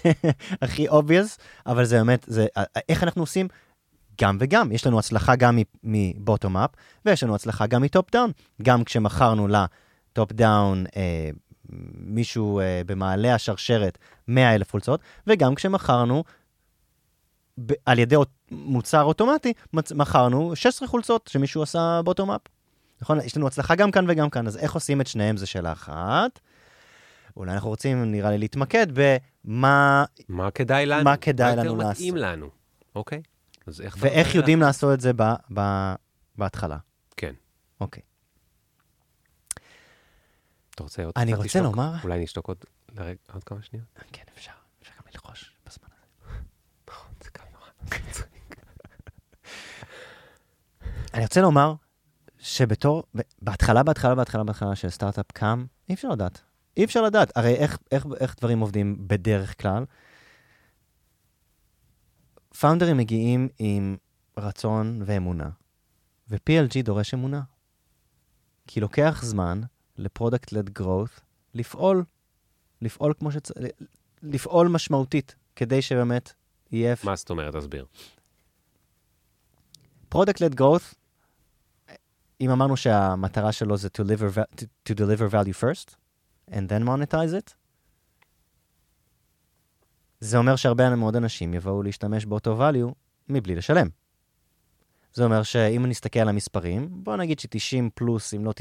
הכי obvious, אבל זה באמת, זה, איך אנחנו עושים? גם וגם, יש לנו הצלחה גם מבוטום-אפ, ויש לנו הצלחה גם מטופ-דאון, גם כשמכרנו לטופ-דאון מישהו במעלה השרשרת 100,000 חולצות, וגם כשמכרנו על ידי מוצר אוטומטי, מכרנו 16 חולצות שמישהו עשה בוטום-אפ. נכון? יש לנו הצלחה גם כאן וגם כאן, אז איך עושים את שניהם? זה שאלה אחת. אולי אנחנו רוצים, נראה לי, להתמקד במה כדאי לנו, מה יותר מתאים לנו, אוקיי? ואיך יודעים לעשות את זה בהתחלה. כן. אוקיי. אתה רוצה עוד? אני רוצה לומר, אולי נשתוק עוד כמה שניות? כן, אפשר. אפשר גם ללחוש בזמן הזה. נכון, זה קל נורא. אני רוצה לומר שבתור, בהתחלה של סטארט-אפ קם, אי אפשר לדעת. הרי איך דברים עובדים בדרך כלל? פאונדרים מגיעים עם רצון ואמונה, ו-PLG דורש אמונה. כי לוקח זמן ל-Product-led growth לפעול כמו שצריך, לפעול משמעותית, כדי שבאמת יהיה... מה זאת אומרת? תסביר. Product-led growth, אם אמרנו שהמטרה שלו זה to deliver value first, and then monetize it, זה אומר שהרבה מאוד אנשים יבואו להשתמש באותו value מבלי לשלם. זה אומר שאם נסתכל על המספרים, בוא נגיד ש-90 פלוס, אם לא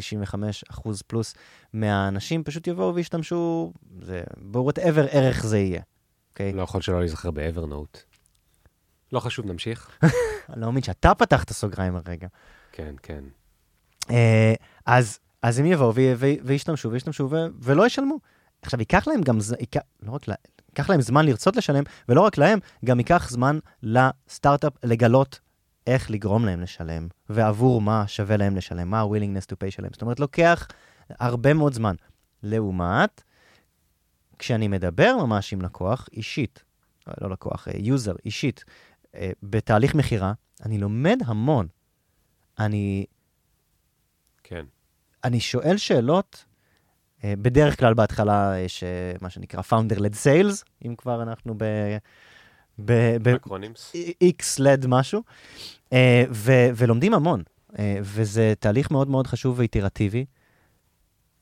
95% פלוס מהאנשים פשוט יבואו וישתמשו, זה, whatever ערך זה יהיה. Okay? לא יכול שלא להיזכר ב-Evernote. לא חשוב, נמשיך. אני לא מאמין שאתה פתחת סוגריים הרגע. כן, כן. אז הם יבואו וישתמשו ולא ישלמו. עכשיו, ייקח להם גם, לא רק להם, ייקח להם זמן לרצות לשלם, ולא רק להם, גם ייקח זמן לסטארט-אפ לגלות איך לגרום להם לשלם, ועבור מה שווה להם לשלם, מה ה-willingness to pay שלהם. זאת אומרת, לוקח הרבה מאוד זמן. לעומת, כשאני מדבר ממש עם לקוח אישית, לא לקוח, יוזר אישית, בתהליך מחירה, אני לומד המון. אני שואל שאלות, בדרך כלל בהתחלה יש מה שנקרא founder-led sales, אם כבר אנחנו X-led משהו, ולומדים המון, וזה תהליך מאוד מאוד חשוב ואיטרטיבי,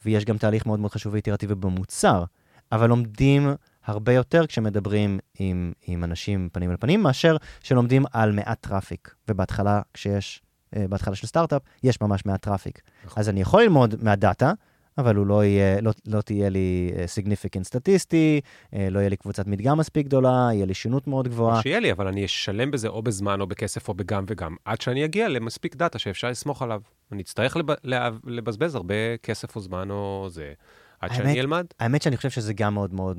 ויש גם תהליך מאוד מאוד חשוב ואיטרטיבי במוצר, אבל לומדים הרבה יותר כשמדברים עם אנשים פנים אל פנים, מאשר שלומדים על מעט טראפיק, ובהתחלה של סטארט-אפ, יש ממש מעט טראפיק. אז אני יכול ללמוד מהדאטה, אבל הוא לא תהיה לי significant סטטיסטי, לא יהיה לי קבוצת מדגם מספיק גדולה, יהיה לי שינות מאוד גבוהה. שיהיה לי, אבל אני אשלם בזה או בזמן או בכסף או בגם וגם, עד שאני אגיע למספיק דאטה שאפשר לסמוך עליו. אני אצטרך לבזבז הרבה כסף או זמן או זה, עד שאני אלמד. האמת שאני חושב שזה גם מאוד מאוד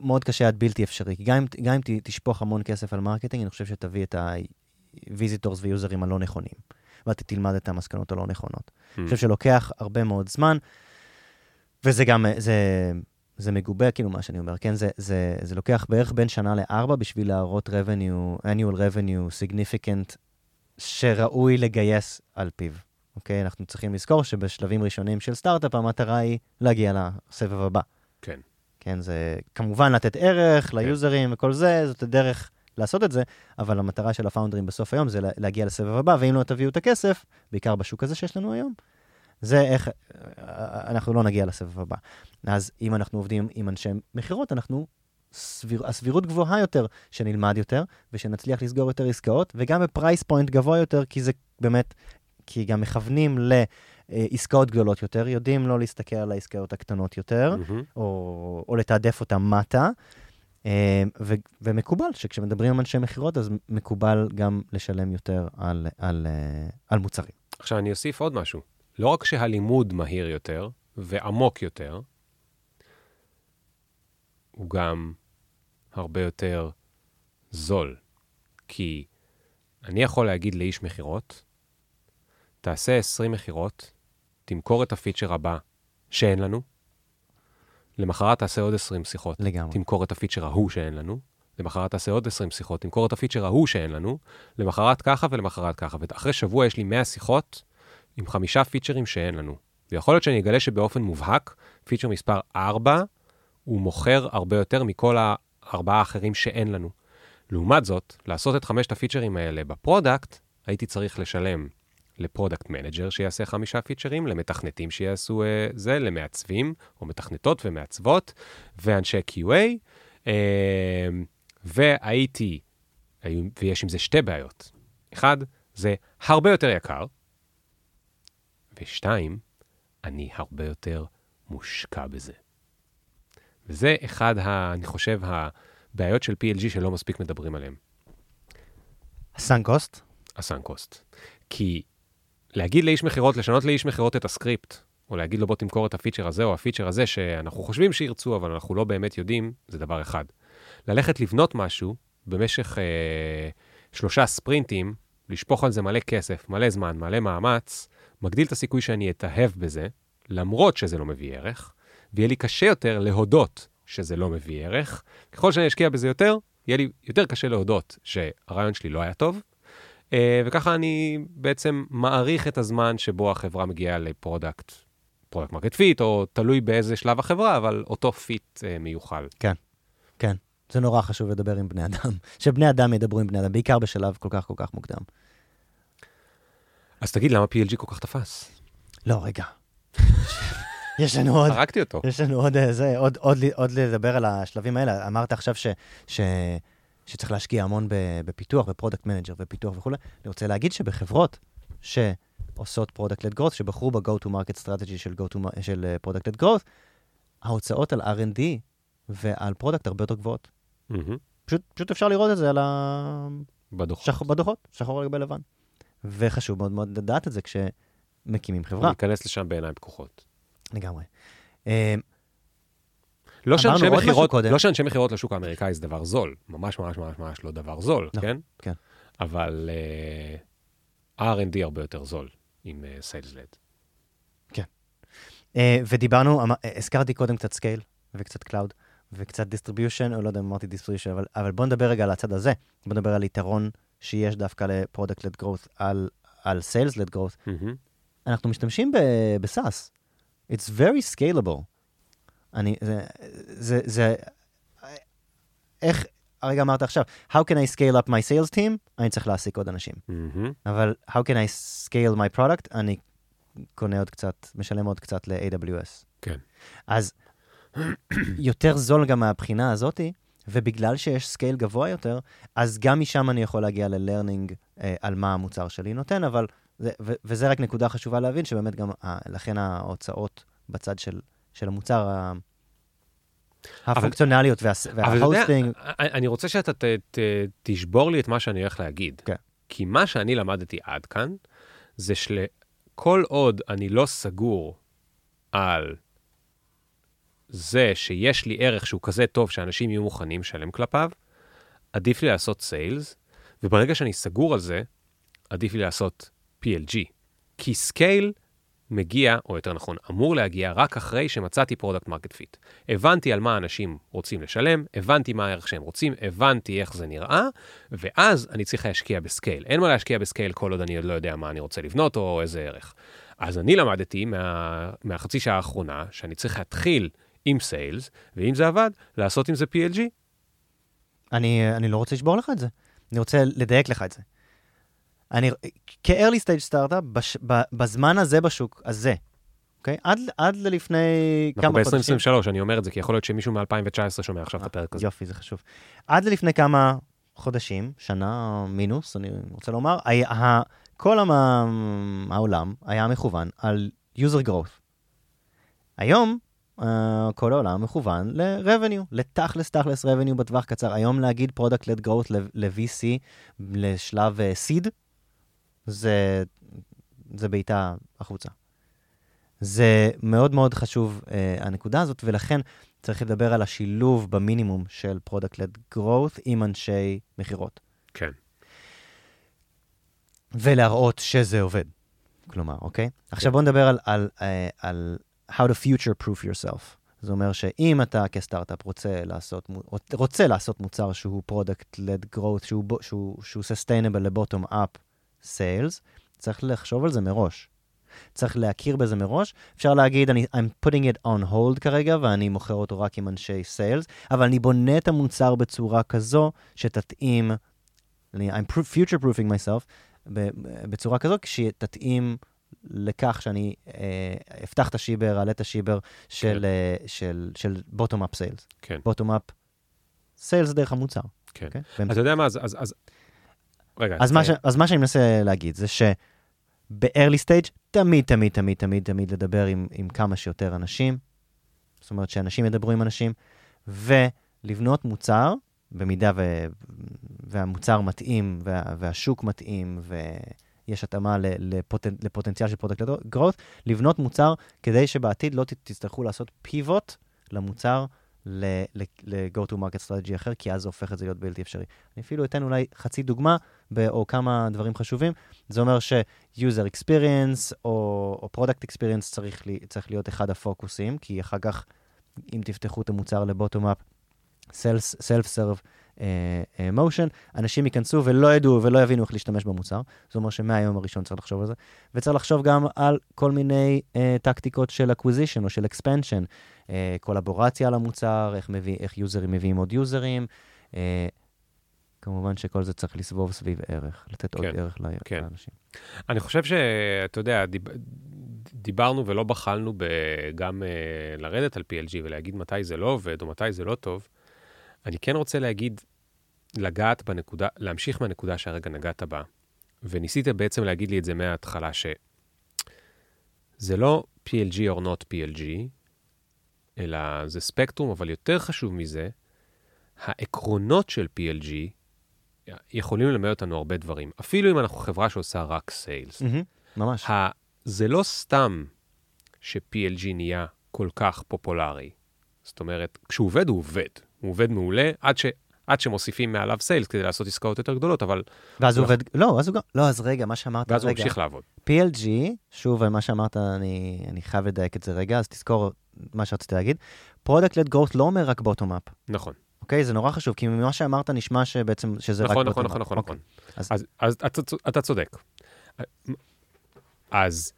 מאוד קשה עד בלתי אפשרי. גם אם תשפוך המון כסף על מרקטינג, אני חושב שתביא את הוויזיטורס ויוזרים הלא נכונים, ואתה תלמד את המסקנות הלא נכונות. אני חושב שלוקח הרבה מאוד זמן, וזה גם, זה מגובה, כאילו מה שאני אומר, כן, זה לוקח בערך בין שנה ל4 בשביל להראות annual revenue significant שראוי לגייס על פיו. אוקיי? אנחנו צריכים לזכור שבשלבים ראשונים של סטארט-אפ המטרה היא להגיע לסבב הבא. כן. כן, זה כמובן לתת ערך ליוזרים וכל זה, זאת הדרך לעשות את זה, אבל המטרה של הפאונדרים בסוף היום זה להגיע לסבב הבא, ואם לא תביאו את הכסף, בעיקר בשוק הזה שיש לנו היום, זה איך אנחנו לא נגיע לסבב הבא. אז אם אנחנו עובדים עם אנשי מחירות, הסבירות גבוהה יותר שנלמד יותר, ושנצליח לסגור יותר עסקאות, וגם בפרייס פוינט גבוה יותר, כי זה באמת, כי גם מכוונים לעסקאות גדולות יותר, יודעים לא להסתכל על העסקאות הקטנות יותר, או לתעדף אותן מטה, ומקובל שכשמדברים עם אנשי מחירות, אז מקובל גם לשלם יותר על מוצרים. עכשיו אני אוסיף עוד משהו. לא רק שהלימוד מהיר יותר ועמוק יותר, הוא גם הרבה יותר זול. כי אני יכול להגיד לאיש מחירות, תעשה 20 מחירות, תמכור את הפיצ'ר הבא שאין לנו, למחרת תעשה עוד 20 שיחות, לגמרי. תמכור את הפיצ'ר ההוא שאין לנו, למחרת תעשה עוד 20 שיחות, תמכור את הפיצ'ר ההוא שאין לנו, למחרת ככה ולמחרת ככה, ואחרי שבוע יש לי 100 שיחות, עם 5 פיצ'רים שאין לנו. ויכול להיות שאני אגלה שבאופן מובהק, פיצ'ר מספר 4, הוא מוכר הרבה יותר מכל 4 האחרים שאין לנו. לעומת זאת, לעשות את 5 הפיצ'רים האלה בפרודקט, הייתי צריך לשלם לפרודקט מנג'ר שיעשה 5 פיצ'רים, למתכנתים שיעשו זה, למעצבים, או מתכנתות ומעצבות, ואנשי QA, ויש עם זה 2 בעיות. 1, זה הרבה יותר יקר, ו2, אני הרבה יותר מושקע בזה. וזה אחד, אני חושב, הבעיות של PLG שלא מספיק מדברים עליהן. הסאנקוסט? הסאנקוסט. כי להגיד לאיש מחירות, לשנות לאיש מחירות את הסקריפט, או להגיד לו בוא תמכור את הפיצ'ר הזה או הפיצ'ר הזה שאנחנו חושבים שירצו, אבל אנחנו לא באמת יודעים, זה דבר אחד. ללכת לבנות משהו במשך 3 ספרינטים, לשפוך על זה מלא כסף, מלא זמן, מלא מאמץ, מגדיל את הסיכוי שאני אתאהב בזה, למרות שזה לא מביא ערך, ויהיה לי קשה יותר להודות שזה לא מביא ערך. ככל שאני אשקיע בזה יותר, יהיה לי יותר קשה להודות שהרעיון שלי לא היה טוב, וככה אני בעצם מעריך את הזמן שבו החברה מגיעה לפרודקט, פרודקט מרקט פיט, או תלוי באיזה שלב החברה, אבל אותו פיט מיוחל. כן, כן. זה נורא חשוב לדבר עם בני אדם, שבני אדם ידברו עם בני אדם, בעיקר בשלב כל כך כל כך מוקדם. אז תגיד, למה PLG כל כך תפס? לא, רגע. יש לנו עוד... הרקתי אותו. יש לנו עוד לדבר על השלבים האלה. אמרת עכשיו שצריך להשקיע המון בפיתוח, בפרודקט מנג'ר, בפיתוח וכו'. אני רוצה להגיד שבחברות שעושות פרודקט-לד גרוס, שבחרו ב-go-to-market strategy של פרודקט-לד גרוס, ההוצאות על R&D ועל פרודקט הרבה יותר גבוהות. פשוט אפשר לראות את זה על ה... בדוחות, שחור לגבי לבן. וחשוב מאוד מאוד לדעת את זה כשמקימים חברה. להיכנס לשם בעיניים פקוחות. לגמרי. לא שאנשי מחירות לשוק האמריקאי זה דבר זול. ממש ממש ממש ממש לא דבר זול, כן? כן. אבל R&D הרבה יותר זול עם Sales Led. כן. ודיברנו, הזכרתי קודם קצת Scale וקצת Cloud וקצת Distribution, או לא יודע אם אמרתי Distribution, אבל בוא נדבר רגע על הצד הזה. בוא נדבר על יתרון שיש דווקא לפרודקט-לד growth על Sales-led growth. אנחנו משתמשים בסאס. It's very scalable. איך, הרגע אמרת עכשיו, how can I scale up my sales team? אני צריך להעסיק עוד אנשים. אבל how can I scale my product? אני קונה עוד קצת, משלם עוד קצת ל-AWS. כן. אז יותר זול גם מהבחינה הזאת, ובגלל שיש סקייל גבוה יותר, אז גם משם אני יכול להגיע ללרנינג על מה המוצר שלי נותן, אבל זה, וזה רק נקודה חשובה להבין, שבאמת גם לכן ההוצאות בצד של המוצר הפונקציונליות וההוסטינג. אני רוצה שאתה תשבור לי את מה שאני הולך להגיד. כן. כי מה שאני למדתי עד כאן, זה שכל עוד אני לא סגור על... זה שיש לי ערך שהוא כזה טוב שאנשים יהיו מוכנים לשלם כלפיו, עדיף לי לעשות סיילס, וברגע שאני סגור על זה, עדיף לי לעשות PLG. כי סקייל מגיע, או יותר נכון, אמור להגיע רק אחרי שמצאתי פרודקט מרקט פיט. הבנתי על מה אנשים רוצים לשלם, הבנתי מה הערך שהם רוצים, הבנתי איך זה נראה, ואז אני צריך להשקיע בסקייל. אין מה להשקיע בסקייל כל עוד אני לא יודע מה אני רוצה לבנות או איזה ערך. אז אני למדתי מהחצי שעה האחרונה, שאני צריך להתחיל עם סיילס, ואם זה עבד, לעשות עם זה PLG. אני לא רוצה לשבור לך את זה. אני רוצה לדייק לך את זה. כ-early stage startup, בזמן הזה בשוק הזה, אוקיי? עד לפני כמה חודשים. אנחנו ב-2023, אני אומר את זה, כי יכול להיות שמישהו מ-2019 שומע עכשיו את הפרק הזה. יופי, זה חשוב. עד לפני כמה חודשים, שנה מינוס, אני רוצה לומר, כל העולם היה מכוון על user growth. היום, כל העולם מכוון ל-revenue, לתכלס revenue בטווח קצר. היום להגיד product-led growth ל-VC, לשלב seed, זה בעיטה החוצה. זה מאוד מאוד חשוב הנקודה הזאת, ולכן צריך לדבר על השילוב במינימום של product-led growth עם אנשי מחירות. כן. ולהראות שזה עובד. כלומר, אוקיי? עכשיו בוא נדבר על how to future-proof yourself. זה אומר שאם אתה כסטארט-אפ רוצה לעשות מוצר שהוא product-led growth, שהוא sustainable ל-bottom-up sales, צריך לחשוב על זה מראש. צריך להכיר בזה מראש. אפשר להגיד, I'm putting it on hold כרגע, ואני מוכר אותו רק עם אנשי sales, אבל אני בונה את המוצר בצורה כזו שתתאים, I'm future-proofing myself, בצורה כזו, כשתתאים לכך שאני אפתח את השיבר, אעלה את השיבר של bottom-up sales. bottom-up sales דרך המוצר. אתה יודע מה, אז מה שאני מנסה להגיד, זה שב-early stage, תמיד, תמיד, תמיד, תמיד, תמיד לדבר עם כמה שיותר אנשים, זאת אומרת שאנשים ידברו עם אנשים, ולבנות מוצר, במידה והמוצר מתאים, והשוק מתאים, יש התאמה לפוטנציאל של פרודקט גרוות, לבנות מוצר כדי שבעתיד לא תצטרכו לעשות פיבוט למוצר ל-go-to-market strategy אחר, כי אז זה הופך את זה להיות בלתי אפשרי. אני אפילו אתן אולי חצי דוגמה, או כמה דברים חשובים. זה אומר ש-user experience או product experience צריך להיות אחד הפוקוסים, כי אחר כך, אם תפתחו את המוצר ל-bottom-up, self-serve מושן, אנשים ייכנסו ולא ידעו ולא יבינו איך להשתמש במוצר. זאת אומרת שמהיום הראשון צריך לחשוב על זה, וצריך לחשוב גם על כל מיני טקטיקות של acquisition או של expansion, קולבורציה על המוצר, איך יוזרים מביאים עוד יוזרים, כמובן שכל זה צריך לסבוב סביב ערך, לתת עוד ערך לאנשים. אני חושב שאתה יודע, דיברנו ולא בחלנו גם לרדת על PLG ולהגיד מתי זה לא עובד או מתי זה לא טוב. אני כן רוצה להגיד, לגעת בנקודה, להמשיך מהנקודה שהרגע נגעת בה, וניסית בעצם להגיד לי את זה מההתחלה, שזה לא PLG or not PLG, אלא זה ספקטרום, אבל יותר חשוב מזה, העקרונות של PLG יכולים ללמד אותנו הרבה דברים, אפילו אם אנחנו חברה שעושה רק סיילס. ממש. זה לא סתם ש-PLG נהיה כל כך פופולרי. זאת אומרת, כשהוא עובד, הוא עובד. הוא עובד מעולה, עד שמוסיפים מעליו סיילס כדי לעשות עסקאות יותר גדולות, אבל... ואז הוא עובד... לא, אז רגע, מה שאמרת... ואז הוא ממשיך לעבוד. PLG, שוב, מה שאמרת, אני חייב לדייק את זה רגע, אז תזכור מה שרציתי להגיד. Product-led growth לא אומר רק bottom-up. נכון. אוקיי? זה נורא חשוב, כי ממה שאמרת נשמע שבעצם שזה רק bottom-up. נכון. אז אתה צודק. אז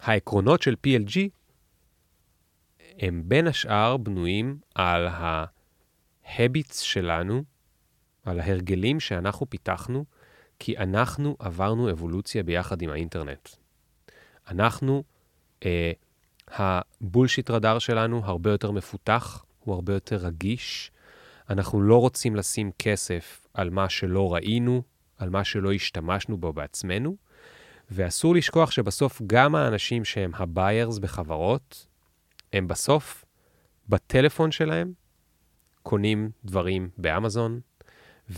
העקרונות של PLG הם בין השאר בנויים על habits שלנו, על ההרגלים שאנחנו פיתחנו, כי אנחנו עברנו אבולוציה ביחד עם האינטרנט. אנחנו, הבולשיט רדאר שלנו הרבה יותר מפותח, הוא הרבה יותר רגיש. אנחנו לא רוצים לשים כסף על מה שלא ראינו, על מה שלא השתמשנו בו בעצמנו, ואסור לשכוח שבסוף גם האנשים שהם הביירס בחברות, הם בסוף בטלפון שלהם, קונים דברים באמזון,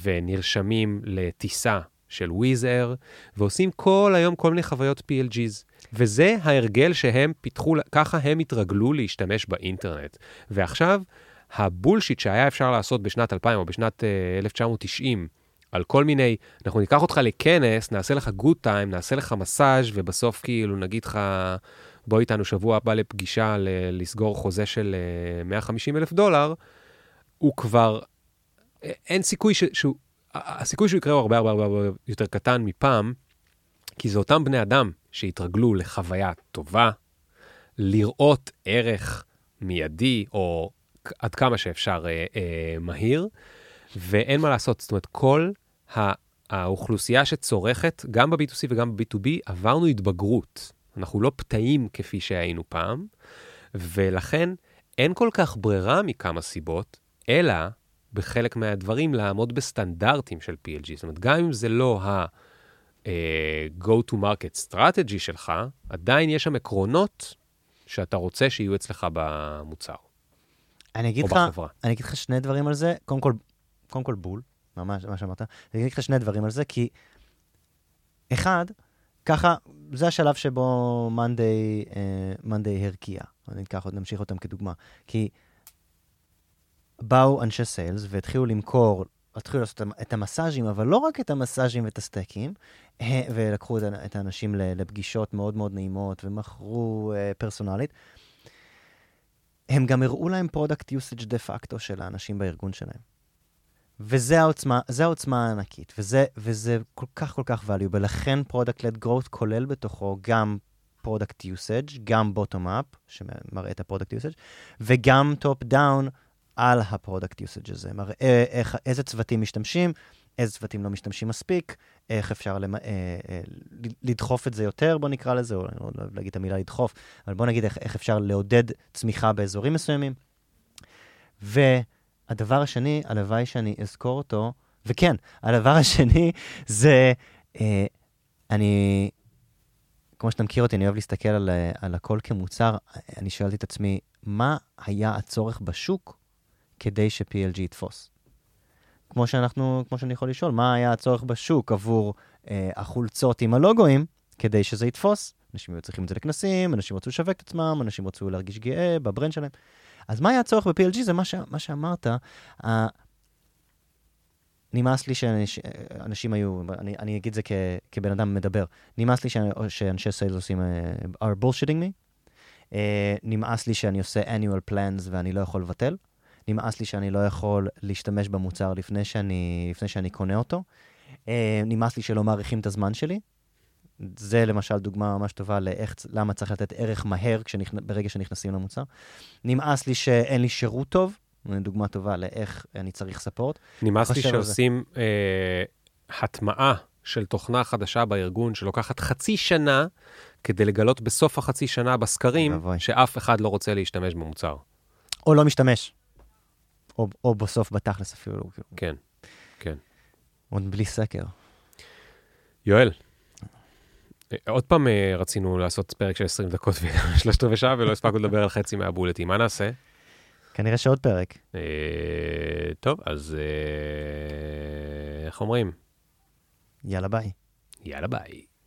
ונרשמים לטיסה של וויז-אייר, ועושים כל היום כל מיני חוויות PLGs. וזה ההרגל שהם פיתחו, ככה הם התרגלו להשתמש באינטרנט. ועכשיו, הבולשיט שהיה אפשר לעשות בשנת 2000 או בשנת 1990, על כל מיני, אנחנו ניקח אותך לכנס, נעשה לך גוד טיים, נעשה לך מסאז' ובסוף כאילו נגיד לך, בוא איתנו שבוע הבא לפגישה לסגור חוזה של $150,000, הוא כבר, אין סיכוי שהוא, הסיכוי שהוא יקרה הוא הרבה יותר קטן מפעם, כי זה אותם בני אדם שהתרגלו לחוויה טובה, לראות ערך מיידי, או עד כמה שאפשר מהיר, ואין מה לעשות, זאת אומרת, כל האוכלוסייה שצורכת, גם ב-B2C וגם ב-B2B, עברנו התבגרות. אנחנו לא פתאים כפי שהיינו פעם, ולכן אין כל כך ברירה מכמה סיבות, אלא בחלק מהדברים לעמוד בסטנדרטים של PLG. זאת אומרת, גם אם זה לא ה-go-to-market strategy שלך, עדיין יש שם עקרונות שאתה רוצה שיהיו אצלך במוצר. אני אגיד לך שני דברים על זה. קודם כל בול, ממש, מה שאמרת. אני אגיד לך שני דברים על זה, כי אחד, ככה, זה השלב שבו Monday הרקיע. אני אקח עוד, נמשיך אותם כדוגמה. כי באו אנשי סיילס והתחילו למכור, התחילו לעשות את המסאז'ים, אבל לא רק את המסאז'ים ואת הסטייקים, ולקחו את האנשים לפגישות מאוד מאוד נעימות, ומכרו פרסונלית. הם גם הראו להם product usage de facto של האנשים בארגון שלהם. וזה העוצמה, זה העוצמה הענקית, וזה כל כך value, ולכן product-led growth כולל בתוכו גם product usage, גם bottom-up, שמראה את ה-product usage, וגם top-down על ה-product usage הזה, מראה איזה צוותים משתמשים, איזה צוותים לא משתמשים מספיק, איך אפשר לדחוף את זה יותר, בוא נקרא לזה, או לא להגיד את המילה לדחוף, אבל בוא נגיד איך אפשר לעודד צמיחה באזורים מסוימים, הדבר השני, הלוואי שאני אזכור אותו, וכן, הדבר השני זה, אני, כמו שאתה מכיר אותי, אני אוהב להסתכל על הכל כמוצר, אני שאלתי את עצמי, מה היה הצורך בשוק כדי ש-PLG יתפוס? כמו שאני יכול לשאול, מה היה הצורך בשוק עבור החולצות עם הלוגויים כדי שזה יתפוס? אנשים היו צריכים את זה לכנסים, אנשים רצו לשווק את עצמם, אנשים רצו להרגיש גאה בברנד שלהם. אז מה היה הצורך ב-PLG? זה מה שאמרת. נמאס לי שאנשים היו, אני אגיד זה כבן אדם מדבר, נמאס לי שאנשי סיילס עושים are bullshitting me, נמאס לי שאני עושה annual plans ואני לא יכול לבטל, נמאס לי שאני לא יכול להשתמש במוצר לפני שאני קונה אותו. נמאס לי שלא מעריכים את הזמן שלי. זה למשל דוגמה ממש טובה למה צריך לתת ערך מהר ברגע שנכנסים למוצר. נמאס לי שאין לי שירות טוב, דוגמה טובה לאיך אני צריך ספורט. נמאס לי שעושים הטמעה של תוכנה חדשה בארגון, שלוקחת חצי שנה, כדי לגלות בסוף החצי שנה בסקרים, שאף אחד לא רוצה להשתמש במוצר. או לא משתמש. או בסוף בתכלס אפילו. כן, כן. עוד בלי סקר. יואל, עוד פעם רצינו לעשות פרק של 20 דקות ו3 שעה, ולא הספקנו לדבר על חצי מהבולטים. מה נעשה? כנראה שעוד פרק. טוב, אז איך אומרים? יאללה ביי. יאללה ביי.